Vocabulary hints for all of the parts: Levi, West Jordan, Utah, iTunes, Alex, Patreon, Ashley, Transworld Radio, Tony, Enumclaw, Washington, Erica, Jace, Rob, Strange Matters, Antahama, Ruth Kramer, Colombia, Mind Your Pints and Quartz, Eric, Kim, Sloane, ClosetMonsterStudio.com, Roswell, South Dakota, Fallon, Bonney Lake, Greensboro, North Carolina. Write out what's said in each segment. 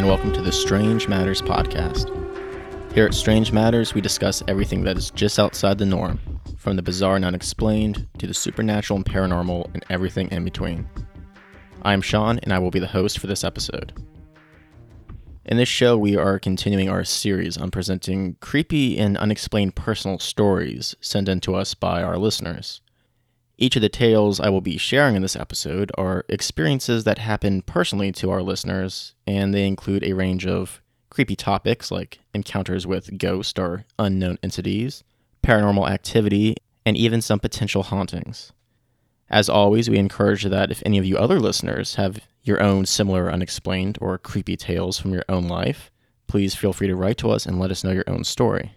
and welcome to the Strange Matters podcast. Here at Strange Matters, we discuss everything that is just outside the norm, from the bizarre and unexplained to the supernatural and paranormal and everything in between. I am Sean, and I will be the host for this episode. In this show, we are continuing our series on presenting creepy and unexplained personal stories sent in to us by our listeners. Each of the tales I will be sharing in this episode are experiences that happen personally to our listeners, and they include a range of creepy topics like encounters with ghosts or unknown entities, paranormal activity, and even some potential hauntings. As always, we encourage that if any of you other listeners have your own similar unexplained or creepy tales from your own life, please feel free to write to us and let us know your own story.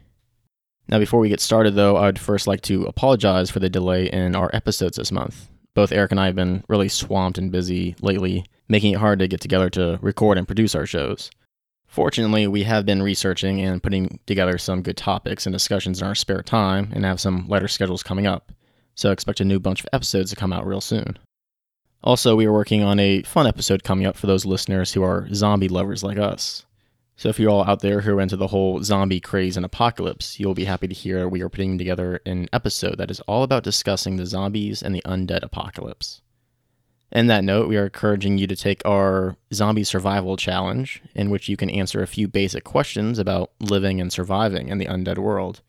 Now, before we get started, though, I'd first like to apologize for the delay in our episodes this month. Both Eric and I have been really swamped and busy lately, making it hard to get together to record and produce our shows. Fortunately, we have been researching and putting together some good topics and discussions in our spare time and have some lighter schedules coming up, so expect a new bunch of episodes to come out real soon. Also, we are working on a fun episode coming up for those listeners who are zombie lovers like us. So if you're all out there who are into the whole zombie craze and apocalypse, you'll be happy to hear we are putting together an episode that is all about discussing the zombies and the undead apocalypse. In that note, we are encouraging you to take our Zombie Survival Challenge, in which you can answer a few basic questions about living and surviving in the undead world.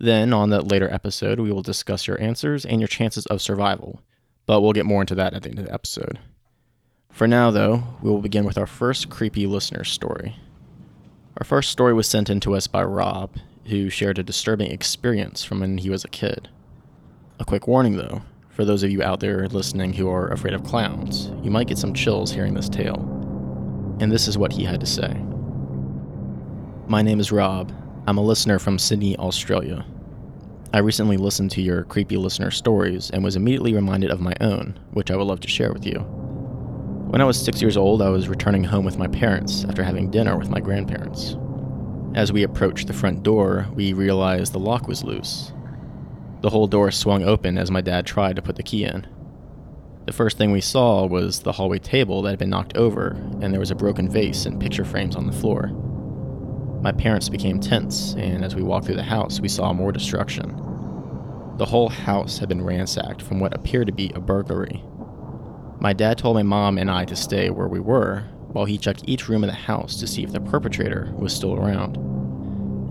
Then, on that later episode, we will discuss your answers and your chances of survival, but we'll get more into that at the end of the episode. For now, though, we will begin with our first creepy listener story. Our first story was sent in to us by Rob, who shared a disturbing experience from when he was a kid. A quick warning, though, for those of you out there listening who are afraid of clowns, you might get some chills hearing this tale. And this is what he had to say. My name is Rob. I'm a listener from Sydney, Australia. I recently listened to your creepy listener stories and was immediately reminded of my own, which I would love to share with you. When I was 6 years old, I was returning home with my parents after having dinner with my grandparents. As we approached the front door, we realized the lock was loose. The whole door swung open as my dad tried to put the key in. The first thing we saw was the hallway table that had been knocked over, and there was a broken vase and picture frames on the floor. My parents became tense, and as we walked through the house, we saw more destruction. The whole house had been ransacked from what appeared to be a burglary. My dad told my mom and I to stay where we were, while he checked each room in the house to see if the perpetrator was still around.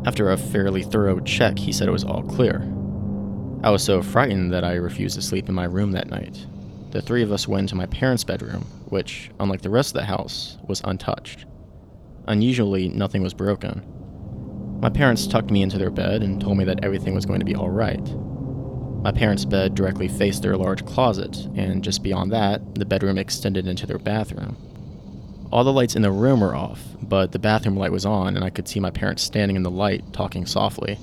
After a fairly thorough check, he said it was all clear. I was so frightened that I refused to sleep in my room that night. The three of us went to my parents' bedroom, which, unlike the rest of the house, was untouched. Unusually, nothing was broken. My parents tucked me into their bed and told me that everything was going to be all right. My parents' bed directly faced their large closet, and just beyond that, the bedroom extended into their bathroom. All the lights in the room were off, but the bathroom light was on, and I could see my parents standing in the light, talking softly.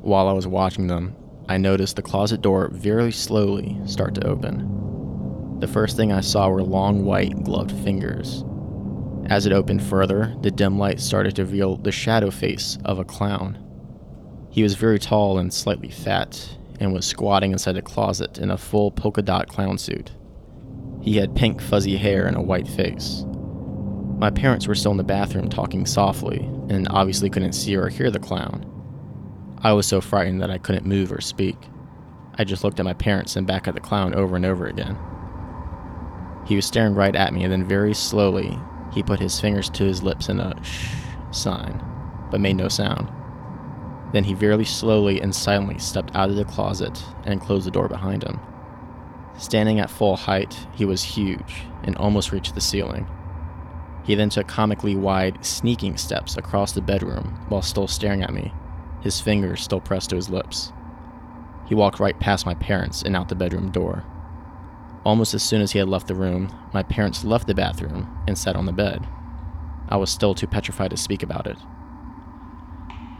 While I was watching them, I noticed the closet door very slowly start to open. The first thing I saw were long, white, gloved fingers. As it opened further, the dim light started to reveal the shadow face of a clown. He was very tall and slightly fat, and was squatting inside a closet in a full polka dot clown suit. He had pink fuzzy hair and a white face. My parents were still in the bathroom talking softly, and obviously couldn't see or hear the clown. I was so frightened that I couldn't move or speak. I just looked at my parents and back at the clown over and over again. He was staring right at me, and then very slowly, he put his fingers to his lips in a shh sign, but made no sound. Then he very slowly and silently stepped out of the closet and closed the door behind him. Standing at full height, he was huge and almost reached the ceiling. He then took comically wide, sneaking steps across the bedroom while still staring at me, his fingers still pressed to his lips. He walked right past my parents and out the bedroom door. Almost as soon as he had left the room, my parents left the bathroom and sat on the bed. I was still too petrified to speak about it.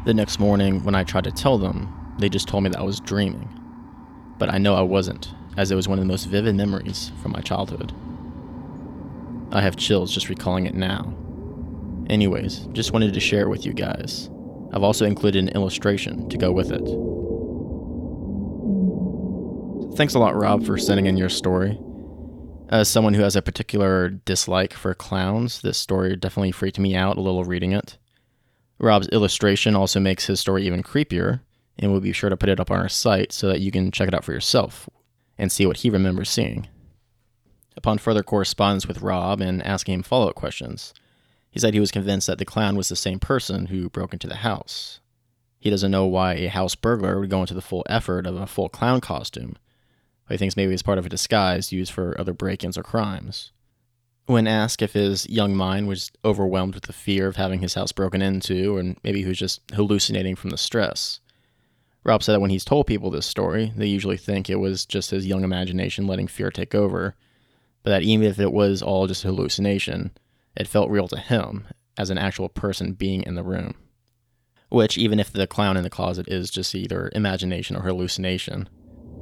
The next morning, when I tried to tell them, they just told me that I was dreaming. But I know I wasn't, as it was one of the most vivid memories from my childhood. I have chills just recalling it now. Anyways, just wanted to share it with you guys. I've also included an illustration to go with it. Thanks a lot, Rob, for sending in your story. As someone who has a particular dislike for clowns, this story definitely freaked me out a little reading it. Rob's illustration also makes his story even creepier, and we'll be sure to put it up on our site so that you can check it out for yourself and see what he remembers seeing. Upon further correspondence with Rob and asking him follow-up questions, he said he was convinced that the clown was the same person who broke into the house. He doesn't know why a house burglar would go into the full effort of a full clown costume, but he thinks maybe it's part of a disguise used for other break-ins or crimes. When asked if his young mind was overwhelmed with the fear of having his house broken into, and maybe he was just hallucinating from the stress, Rob said that when he's told people this story, they usually think it was just his young imagination letting fear take over, but that even if it was all just a hallucination, it felt real to him as an actual person being in the room. Which, even if the clown in the closet is just either imagination or hallucination,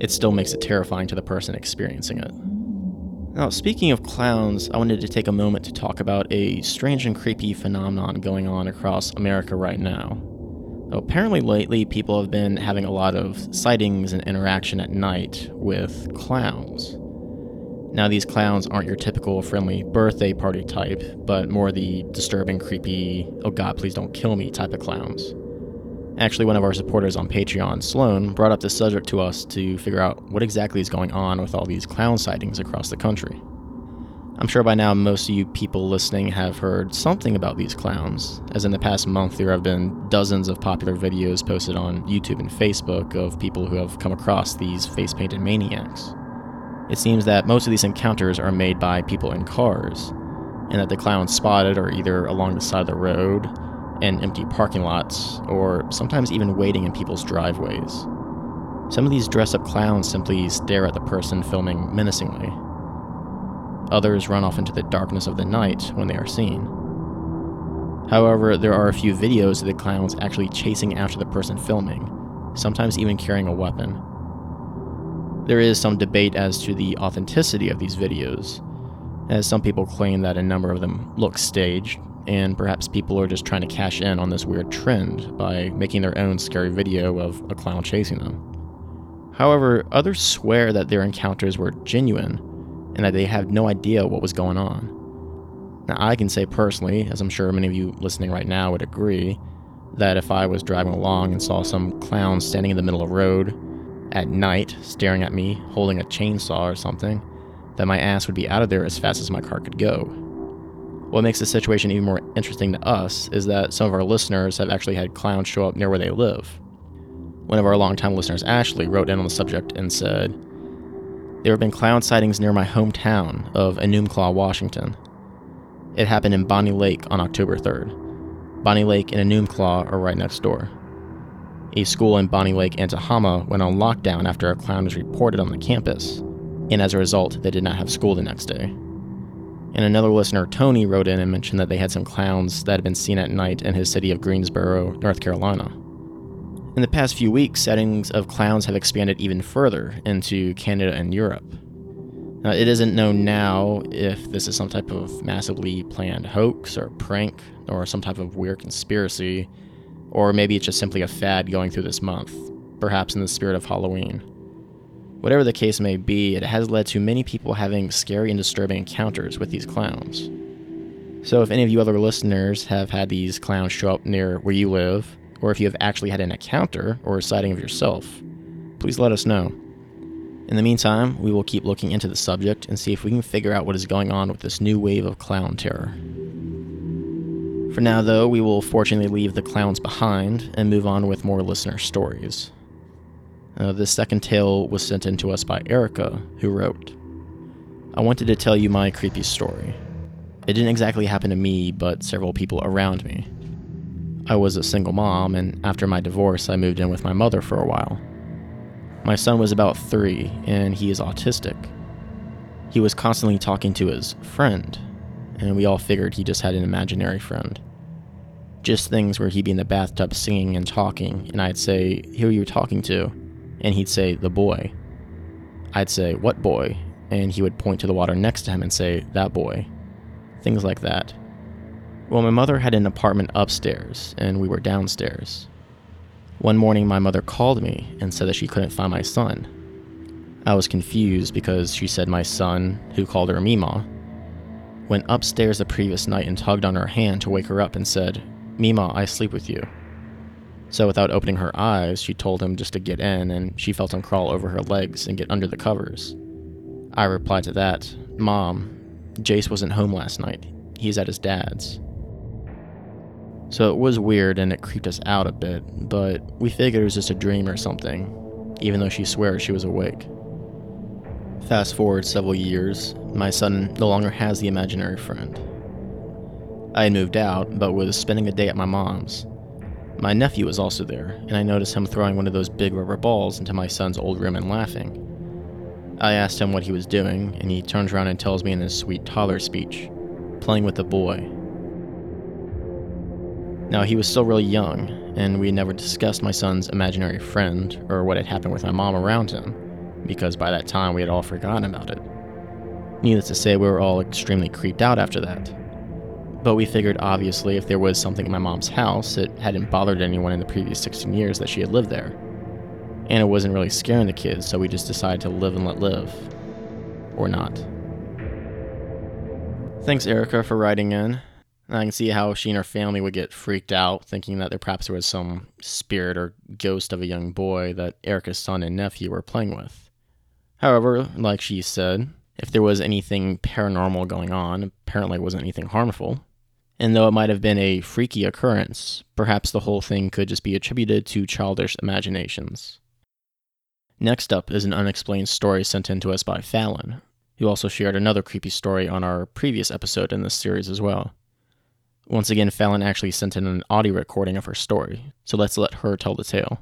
it still makes it terrifying to the person experiencing it. Now, speaking of clowns, I wanted to take a moment to talk about a strange and creepy phenomenon going on across America right now. Apparently lately, people have been having a lot of sightings and interaction at night with clowns. Now, these clowns aren't your typical friendly birthday party type, but more the disturbing, creepy, oh god, please don't kill me type of clowns. Actually, one of our supporters on Patreon, Sloane, brought up this subject to us to figure out what exactly is going on with all these clown sightings across the country. I'm sure by now most of you people listening have heard something about these clowns, as in the past month there have been dozens of popular videos posted on YouTube and Facebook of people who have come across these face-painted maniacs. It seems that most of these encounters are made by people in cars, and that the clowns spotted are either along the side of the road, in empty parking lots, or sometimes even waiting in people's driveways. Some of these dress-up clowns simply stare at the person filming menacingly. Others run off into the darkness of the night when they are seen. However, there are a few videos of the clowns actually chasing after the person filming, sometimes even carrying a weapon. There is some debate as to the authenticity of these videos, as some people claim that a number of them look staged, and perhaps people are just trying to cash in on this weird trend by making their own scary video of a clown chasing them. However, others swear that their encounters were genuine, and that they have no idea what was going on. Now, I can say personally, as I'm sure many of you listening right now would agree, that if I was driving along and saw some clown standing in the middle of the road, at night, staring at me, holding a chainsaw or something, that my ass would be out of there as fast as my car could go. What makes the situation even more interesting to us is that some of our listeners have actually had clowns show up near where they live. One of our longtime listeners, Ashley, wrote in on the subject and said, "There have been clown sightings near my hometown of Enumclaw, Washington. It happened in Bonney Lake on October 3rd. Bonney Lake and Enumclaw are right next door. A school in Bonney Lake, Antahama, went on lockdown after a clown was reported on the campus, and as a result, they did not have school the next day." And another listener, Tony, wrote in and mentioned that they had some clowns that had been seen at night in his city of Greensboro, North Carolina. In the past few weeks, sightings of clowns have expanded even further into Canada and Europe. Now, it isn't known now if this is some type of massively planned hoax or prank, or some type of weird conspiracy, or maybe it's just simply a fad going through this month, perhaps in the spirit of Halloween. Whatever the case may be, it has led to many people having scary and disturbing encounters with these clowns. So if any of you other listeners have had these clowns show up near where you live, or if you have actually had an encounter or a sighting of yourself, please let us know. In the meantime, we will keep looking into the subject and see if we can figure out what is going on with this new wave of clown terror. For now, though, we will fortunately leave the clowns behind and move on with more listener stories. This second tale was sent in to us by Erica, who wrote, "I wanted to tell you my creepy story. It didn't exactly happen to me, but several people around me. I was a single mom, and after my divorce, I moved in with my mother for a while. My son was about 3, and he is autistic. He was constantly talking to his friend, and we all figured he just had an imaginary friend. Just things where he'd be in the bathtub singing and talking, and I'd say, 'Who are you talking to?' And he'd say, 'The boy.' I'd say, 'What boy?' And he would point to the water next to him and say, 'That boy.' Things like that. Well, my mother had an apartment upstairs, and we were downstairs. One morning, my mother called me and said that she couldn't find my son. I was confused because she said my son, who called her Mima, went upstairs the previous night and tugged on her hand to wake her up and said, "Mima, I sleep with you." So without opening her eyes, she told him just to get in, and she felt him crawl over her legs and get under the covers. I replied to that, "Mom, Jace wasn't home last night. He's at his dad's." So it was weird and it creeped us out a bit, but we figured it was just a dream or something, even though she swears she was awake. Fast forward several years, my son no longer has the imaginary friend. I had moved out, but was spending a day at my mom's. My nephew was also there, and I noticed him throwing one of those big rubber balls into my son's old room and laughing. I asked him what he was doing, and he turns around and tells me in his sweet toddler speech, "Playing with the boy." Now, he was still really young, and we never discussed my son's imaginary friend or what had happened with my mom around him, because by that time we had all forgotten about it. Needless to say, we were all extremely creeped out after that. But we figured obviously if there was something in my mom's house, it hadn't bothered anyone in the previous 16 years that she had lived there. And it wasn't really scaring the kids, so we just decided to live and let live. Or not. Thanks, Erica, for writing in. I can see how she and her family would get freaked out, thinking that perhaps there was some spirit or ghost of a young boy that Erica's son and nephew were playing with. However, like she said, if there was anything paranormal going on, apparently it wasn't anything harmful. And though it might have been a freaky occurrence, perhaps the whole thing could just be attributed to childish imaginations. Next up is an unexplained story sent in to us by Fallon, who also shared another creepy story on our previous episode in this series as well. Once again, Fallon actually sent in an audio recording of her story, so let's let her tell the tale.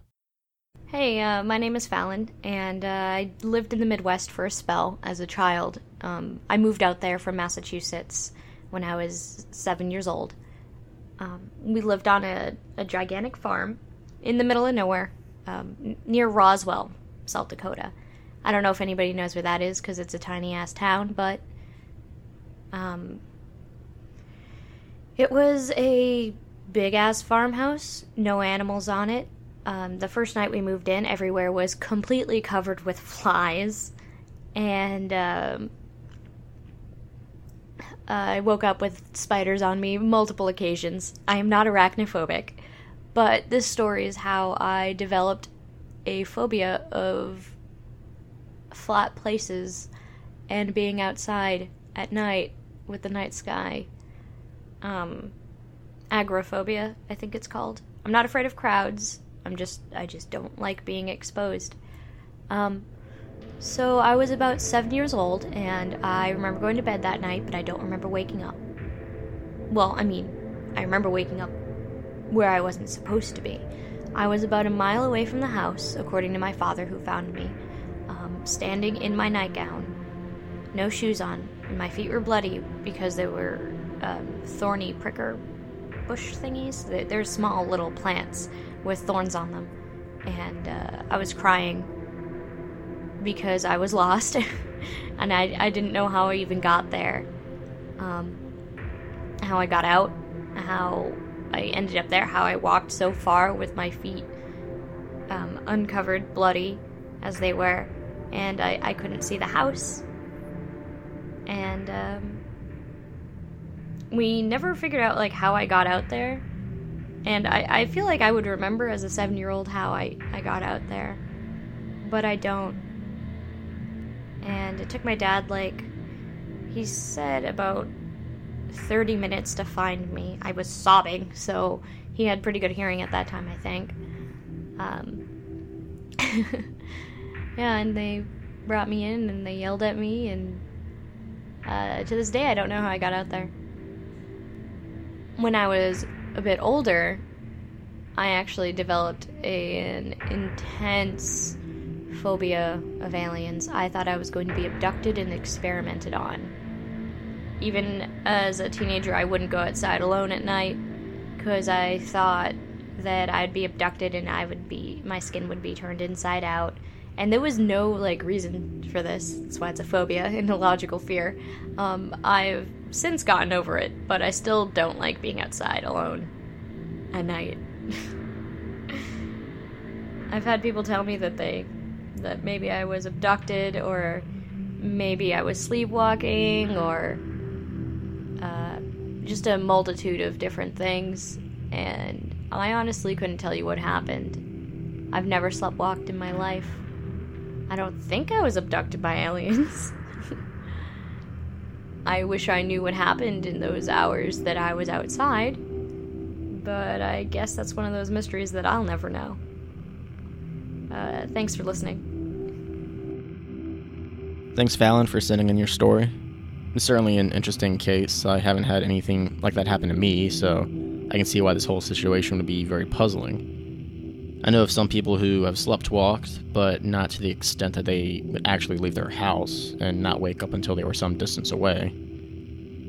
Hey, my name is Fallon, and I lived in the Midwest for a spell as a child. I moved out there from Massachusetts when I was 7 years old. We lived on a gigantic farm in the middle of nowhere, near Roswell, South Dakota. I don't know if anybody knows where that is because it's a tiny-ass town, but it was a big-ass farmhouse, no animals on it. The first night we moved in, everywhere was completely covered with flies, and I woke up with spiders on me multiple occasions. I am not arachnophobic, but this story is how I developed a phobia of flat places and being outside at night with the night sky. Agoraphobia, I think it's called. I'm not afraid of crowds. I just don't like being exposed. So I was about 7 years old, and I remember going to bed that night, but I don't remember waking up. Well, I mean, I remember waking up where I wasn't supposed to be. I was about a mile away from the house, according to my father, who found me, standing in my nightgown, no shoes on, and my feet were bloody because they were thorny pricker bush thingies. They're small little plants with thorns on them, and I was crying because I was lost, and I didn't know how I even got there, how I got out, how I ended up there, how I walked so far with my feet uncovered, bloody as they were, and I couldn't see the house, and we never figured out like how I got out there, and I feel like I would remember as a 7-year-old how I got out there, but I don't. And it took my dad, like, he said about 30 minutes to find me. I was sobbing, so he had pretty good hearing at that time, I think. Yeah, and they brought me in, and they yelled at me, and to this day, I don't know how I got out there. When I was a bit older, I actually developed an intense phobia of aliens. I thought I was going to be abducted and experimented on. Even as a teenager, I wouldn't go outside alone at night because I thought that I'd be abducted and my skin would be turned inside out. And there was no like reason for this. That's why it's a phobia and a logical fear. I've since gotten over it, but I still don't like being outside alone at night. I've had people tell me that they that maybe I was abducted, or maybe I was sleepwalking, or just a multitude of different things, and I honestly couldn't tell you what happened. I've never sleptwalked in my life. I don't think I was abducted by aliens. I wish I knew what happened in those hours that I was outside, but I guess that's one of those mysteries that I'll never know. Thanks for listening. Thanks, Fallon, for sending in your story. It's certainly an interesting case. I haven't had anything like that happen to me, so I can see why this whole situation would be very puzzling. I know of some people who have sleptwalked, but not to the extent that they would actually leave their house and not wake up until they were some distance away.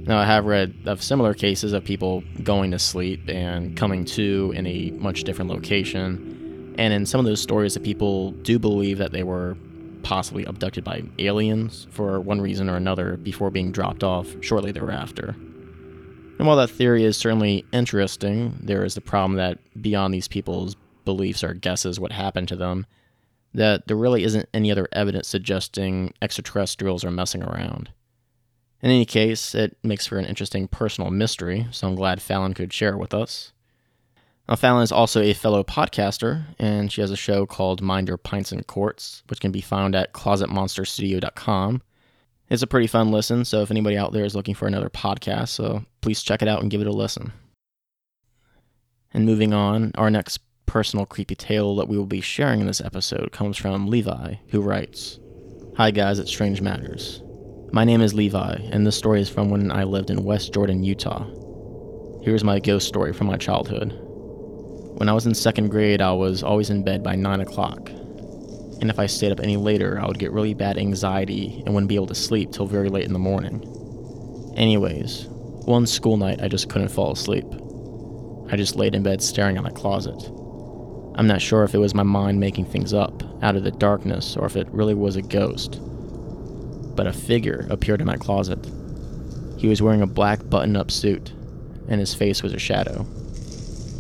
Now, I have read of similar cases of people going to sleep and coming to in a much different location, and in some of those stories the people do believe that they were possibly abducted by aliens for one reason or another before being dropped off shortly thereafter. And while that theory is certainly interesting, there is the problem that beyond these people's beliefs or guesses what happened to them, that there really isn't any other evidence suggesting extraterrestrials are messing around. In any case, it makes for an interesting personal mystery, so I'm glad Fallon could share it with us. Now, Fallon is also a fellow podcaster, and she has a show called Mind Your Pints and Quartz, which can be found at ClosetMonsterStudio.com. It's a pretty fun listen, so if anybody out there is looking for another podcast, so please check it out and give it a listen. And moving on, our next personal creepy tale that we will be sharing in this episode comes from Levi, who writes, "Hi guys, it's Strange Matters. My name is Levi, and this story is from when I lived in West Jordan, Utah. Here's my ghost story from my childhood. When I was in second grade, I was always in bed by 9 o'clock, and if I stayed up any later, I would get really bad anxiety and wouldn't be able to sleep till very late in the morning. Anyways, one school night, I just couldn't fall asleep. I just laid in bed staring at my closet. I'm not sure if it was my mind making things up out of the darkness or if it really was a ghost, but a figure appeared in my closet. He was wearing a black button-up suit, and his face was a shadow.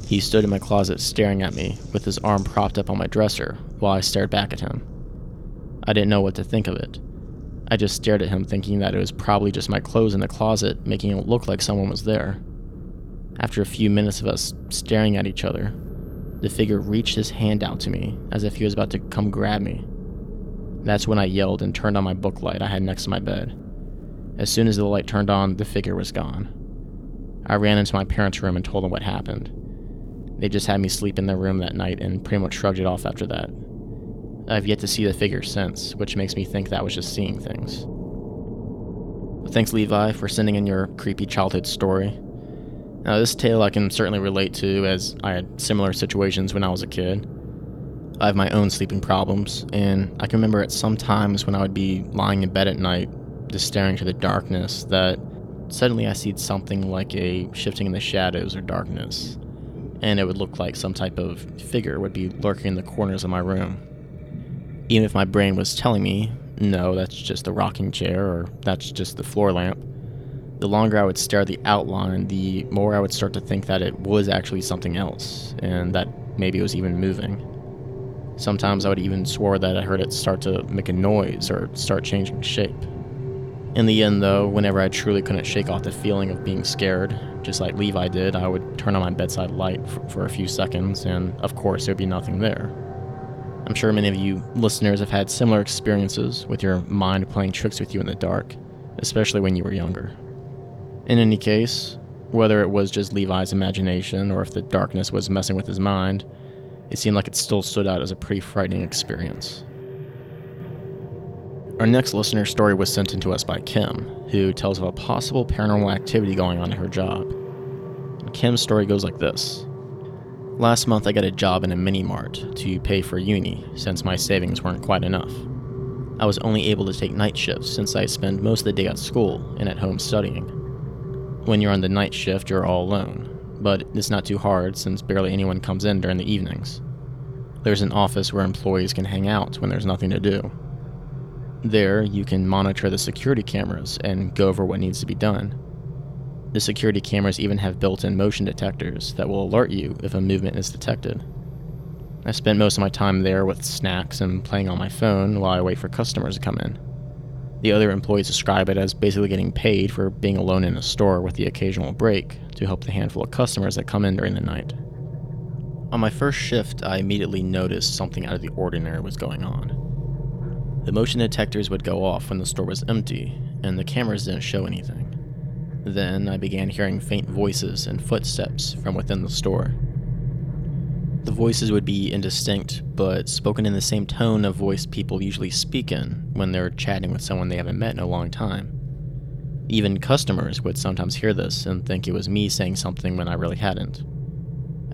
He stood in my closet staring at me with his arm propped up on my dresser while I stared back at him. I didn't know what to think of it. I just stared at him, thinking that it was probably just my clothes in the closet making it look like someone was there. After a few minutes of us staring at each other, the figure reached his hand out to me as if he was about to come grab me. That's when I yelled and turned on my book light I had next to my bed. As soon as the light turned on, the figure was gone. I ran into my parents' room and told them what happened. They just had me sleep in their room that night and pretty much shrugged it off after that. I've yet to see the figure since, which makes me think that I was just seeing things." But thanks, Levi, for sending in your creepy childhood story. Now, this tale I can certainly relate to, as I had similar situations when I was a kid. I have my own sleeping problems, and I can remember at some times when I would be lying in bed at night, just staring to the darkness, that suddenly I see'd something like a shifting in the shadows or darkness, and it would look like some type of figure would be lurking in the corners of my room. Even if my brain was telling me, no, that's just the rocking chair, or that's just the floor lamp, the longer I would stare at the outline, the more I would start to think that it was actually something else, and that maybe it was even moving. Sometimes I would even swear that I heard it start to make a noise or start changing shape. In the end, though, whenever I truly couldn't shake off the feeling of being scared, just like Levi did, I would turn on my bedside light for a few seconds, and of course there would be nothing there. I'm sure many of you listeners have had similar experiences with your mind playing tricks with you in the dark, especially when you were younger. In any case, whether it was just Levi's imagination or if the darkness was messing with his mind, it seemed like it still stood out as a pretty frightening experience. Our next listener story was sent in to us by Kim, who tells of a possible paranormal activity going on at her job. Kim's story goes like this. "Last month I got a job in a mini-mart to pay for uni, since my savings weren't quite enough. I was only able to take night shifts since I spend most of the day at school and at home studying. When you're on the night shift, you're all alone, but it's not too hard since barely anyone comes in during the evenings. There's an office where employees can hang out when there's nothing to do. There, you can monitor the security cameras and go over what needs to be done. The security cameras even have built-in motion detectors that will alert you if a movement is detected. I spent most of my time there with snacks and playing on my phone while I wait for customers to come in. The other employees describe it as basically getting paid for being alone in a store with the occasional break to help the handful of customers that come in during the night. On my first shift, I immediately noticed something out of the ordinary was going on. The motion detectors would go off when the store was empty, and the cameras didn't show anything. Then I began hearing faint voices and footsteps from within the store. The voices would be indistinct, but spoken in the same tone of voice people usually speak in when they're chatting with someone they haven't met in a long time. Even customers would sometimes hear this and think it was me saying something when I really hadn't.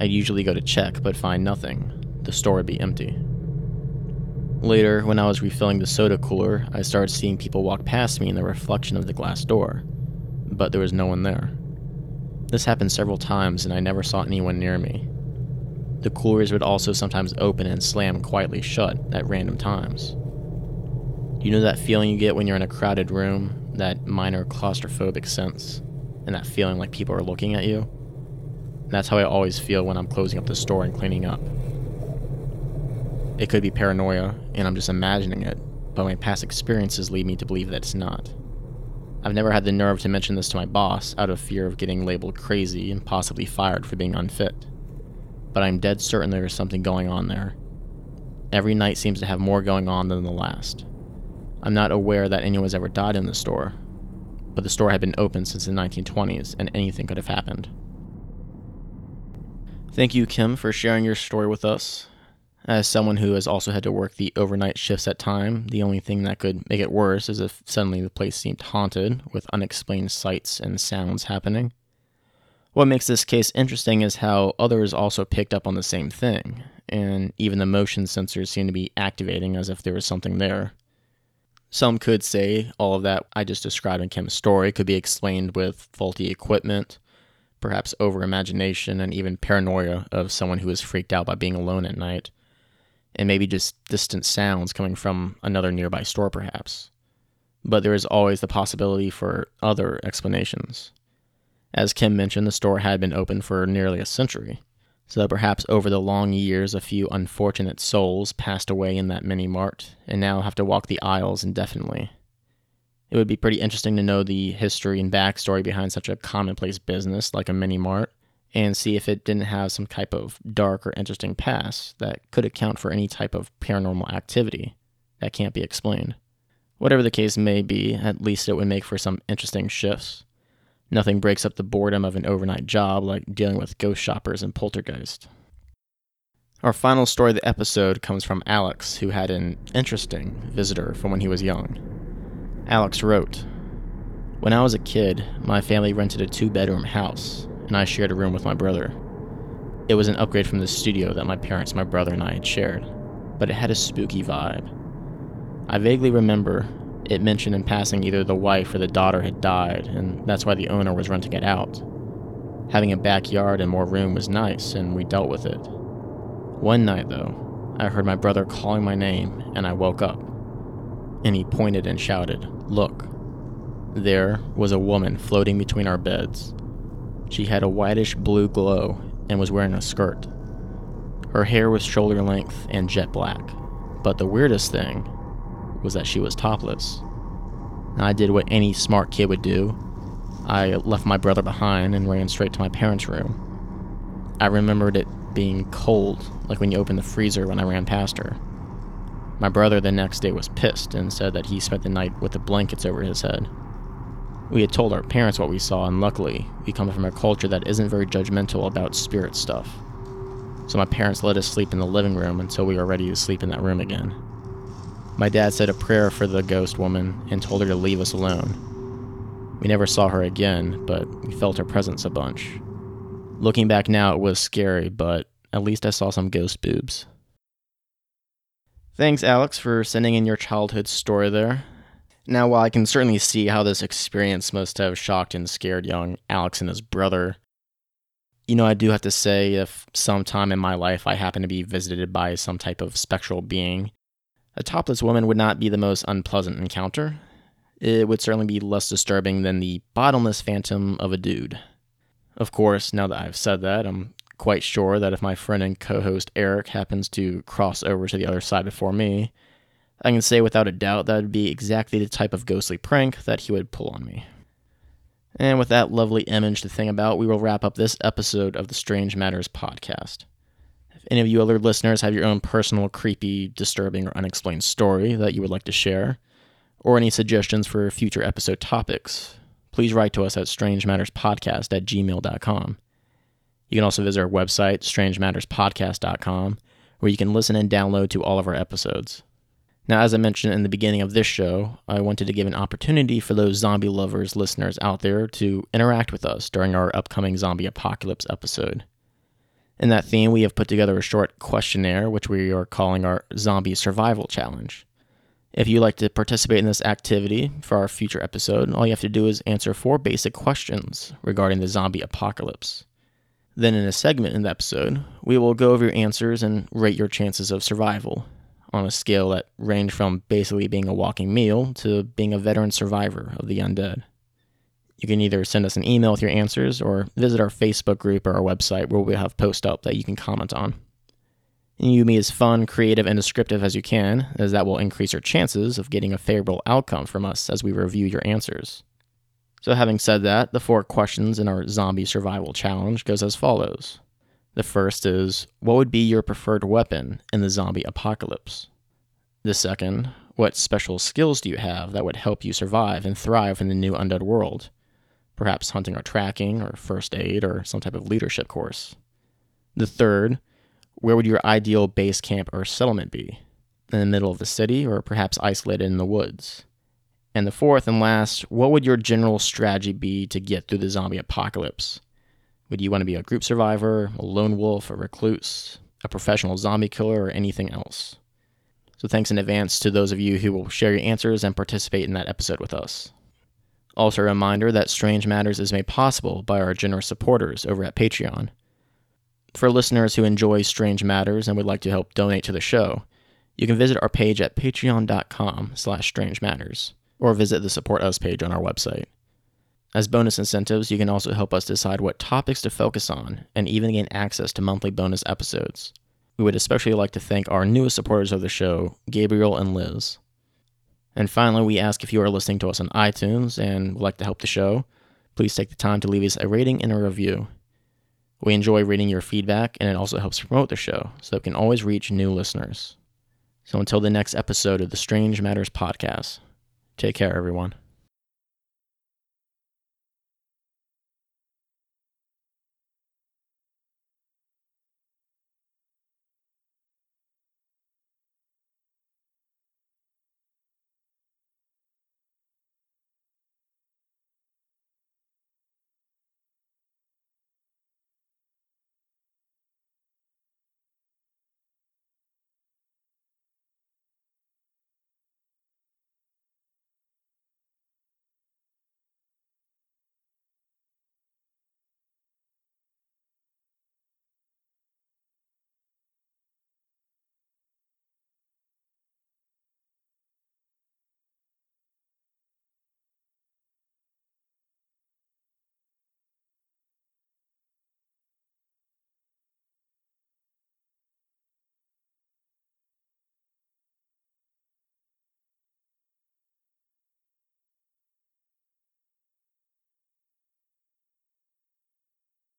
I'd usually go to check, but find nothing. The store would be empty. Later, when I was refilling the soda cooler, I started seeing people walk past me in the reflection of the glass door, but there was no one there. This happened several times, and I never saw anyone near me. The coolers would also sometimes open and slam quietly shut at random times. You know that feeling you get when you're in a crowded room, that minor claustrophobic sense, and that feeling like people are looking at you? That's how I always feel when I'm closing up the store and cleaning up. It could be paranoia, and I'm just imagining it, but my past experiences lead me to believe that it's not. I've never had the nerve to mention this to my boss out of fear of getting labeled crazy and possibly fired for being unfit. But I'm dead certain there is something going on there. Every night seems to have more going on than the last. I'm not aware that anyone's ever died in the store, but the store had been open since the 1920s and anything could have happened. Thank you, Kim, for sharing your story with us. As someone who has also had to work the overnight shifts at times, the only thing that could make it worse is if suddenly the place seemed haunted with unexplained sights and sounds happening. What makes this case interesting is how others also picked up on the same thing, and even the motion sensors seem to be activating as if there was something there. Some could say all of that I just described in Kim's story could be explained with faulty equipment, perhaps over-imagination, and even paranoia of someone who is freaked out by being alone at night, and maybe just distant sounds coming from another nearby store perhaps. But there is always the possibility for other explanations. As Kim mentioned, the store had been open for nearly a century, so that perhaps over the long years a few unfortunate souls passed away in that mini-mart and now have to walk the aisles indefinitely. It would be pretty interesting to know the history and backstory behind such a commonplace business like a mini-mart, and see if it didn't have some type of dark or interesting past that could account for any type of paranormal activity that can't be explained. Whatever the case may be, at least it would make for some interesting shifts. Nothing breaks up the boredom of an overnight job like dealing with ghost shoppers and poltergeists. Our final story of the episode comes from Alex, who had an interesting visitor from when he was young. Alex wrote, "When I was a kid, my family rented a two-bedroom house, and I shared a room with my brother. It was an upgrade from the studio that my parents, my brother, and I had shared, but it had a spooky vibe. I vaguely remember it mentioned in passing either the wife or the daughter had died, and that's why the owner was renting it out. Having a backyard and more room was nice, and we dealt with it. One night, though, I heard my brother calling my name, and I woke up. And he pointed and shouted, 'Look!' There was a woman floating between our beds. She had a whitish blue glow and was wearing a skirt. Her hair was shoulder length and jet black, but the weirdest thing was that she was topless. I did what any smart kid would do. I left my brother behind and ran straight to my parents' room. I remembered it being cold, like when you open the freezer when I ran past her. My brother the next day was pissed and said that he spent the night with the blankets over his head. We had told our parents what we saw, and luckily, we come from a culture that isn't very judgmental about spirit stuff. So my parents let us sleep in the living room until we were ready to sleep in that room again. My dad said a prayer for the ghost woman and told her to leave us alone. We never saw her again, but we felt her presence a bunch. Looking back now, it was scary, but at least I saw some ghost boobs." Thanks, Alex, for sending in your childhood story there. Now, while I can certainly see how this experience must have shocked and scared young Alex and his brother, I do have to say, if sometime in my life I happen to be visited by some type of spectral being, a topless woman would not be the most unpleasant encounter. It would certainly be less disturbing than the bottomless phantom of a dude. Of course, now that I've said that, I'm quite sure that if my friend and co-host Eric happens to cross over to the other side before me, I can say without a doubt that would be exactly the type of ghostly prank that he would pull on me. And with that lovely image to think about, we will wrap up this episode of the Strange Matters podcast. If any of you other listeners have your own personal, creepy, disturbing, or unexplained story that you would like to share, or any suggestions for future episode topics, please write to us at strangematterspodcast@gmail.com. You can also visit our website, strangematterspodcast.com, where you can listen and download to all of our episodes. Now, as I mentioned in the beginning of this show, I wanted to give an opportunity for those zombie lovers listeners out there to interact with us during our upcoming zombie apocalypse episode. In that theme, we have put together a short questionnaire, which we are calling our Zombie Survival Challenge. If you'd like to participate in this activity for our future episode, all you have to do is answer 4 basic questions regarding the zombie apocalypse. Then in a segment in the episode, we will go over your answers and rate your chances of survival on a scale that range from basically being a walking meal to being a veteran survivor of the undead. You can either send us an email with your answers or visit our Facebook group or our website where we have posts up that you can comment on. And you can be as fun, creative, and descriptive as you can, as that will increase your chances of getting a favorable outcome from us as we review your answers. So having said that, the 4 questions in our Zombie Survival Challenge goes as follows. The first is, what would be your preferred weapon in the zombie apocalypse? The second, what special skills do you have that would help you survive and thrive in the new undead world? Perhaps hunting or tracking, or first aid, or some type of leadership course. The third, where would your ideal base camp or settlement be? In the middle of the city, or perhaps isolated in the woods? And the fourth and last, what would your general strategy be to get through the zombie apocalypse? Would you want to be a group survivor, a lone wolf, a recluse, a professional zombie killer, or anything else? So thanks in advance to those of you who will share your answers and participate in that episode with us. Also a reminder that Strange Matters is made possible by our generous supporters over at Patreon. For listeners who enjoy Strange Matters and would like to help donate to the show, you can visit our page at patreon.com/strangematters, or visit the Support Us page on our website. As bonus incentives, you can also help us decide what topics to focus on and even gain access to monthly bonus episodes. We would especially like to thank our newest supporters of the show, Gabriel and Liz. And finally, we ask if you are listening to us on iTunes and would like to help the show, please take the time to leave us a rating and a review. We enjoy reading your feedback, and it also helps promote the show, so it can always reach new listeners. So until the next episode of the Strange Matters podcast, take care, everyone.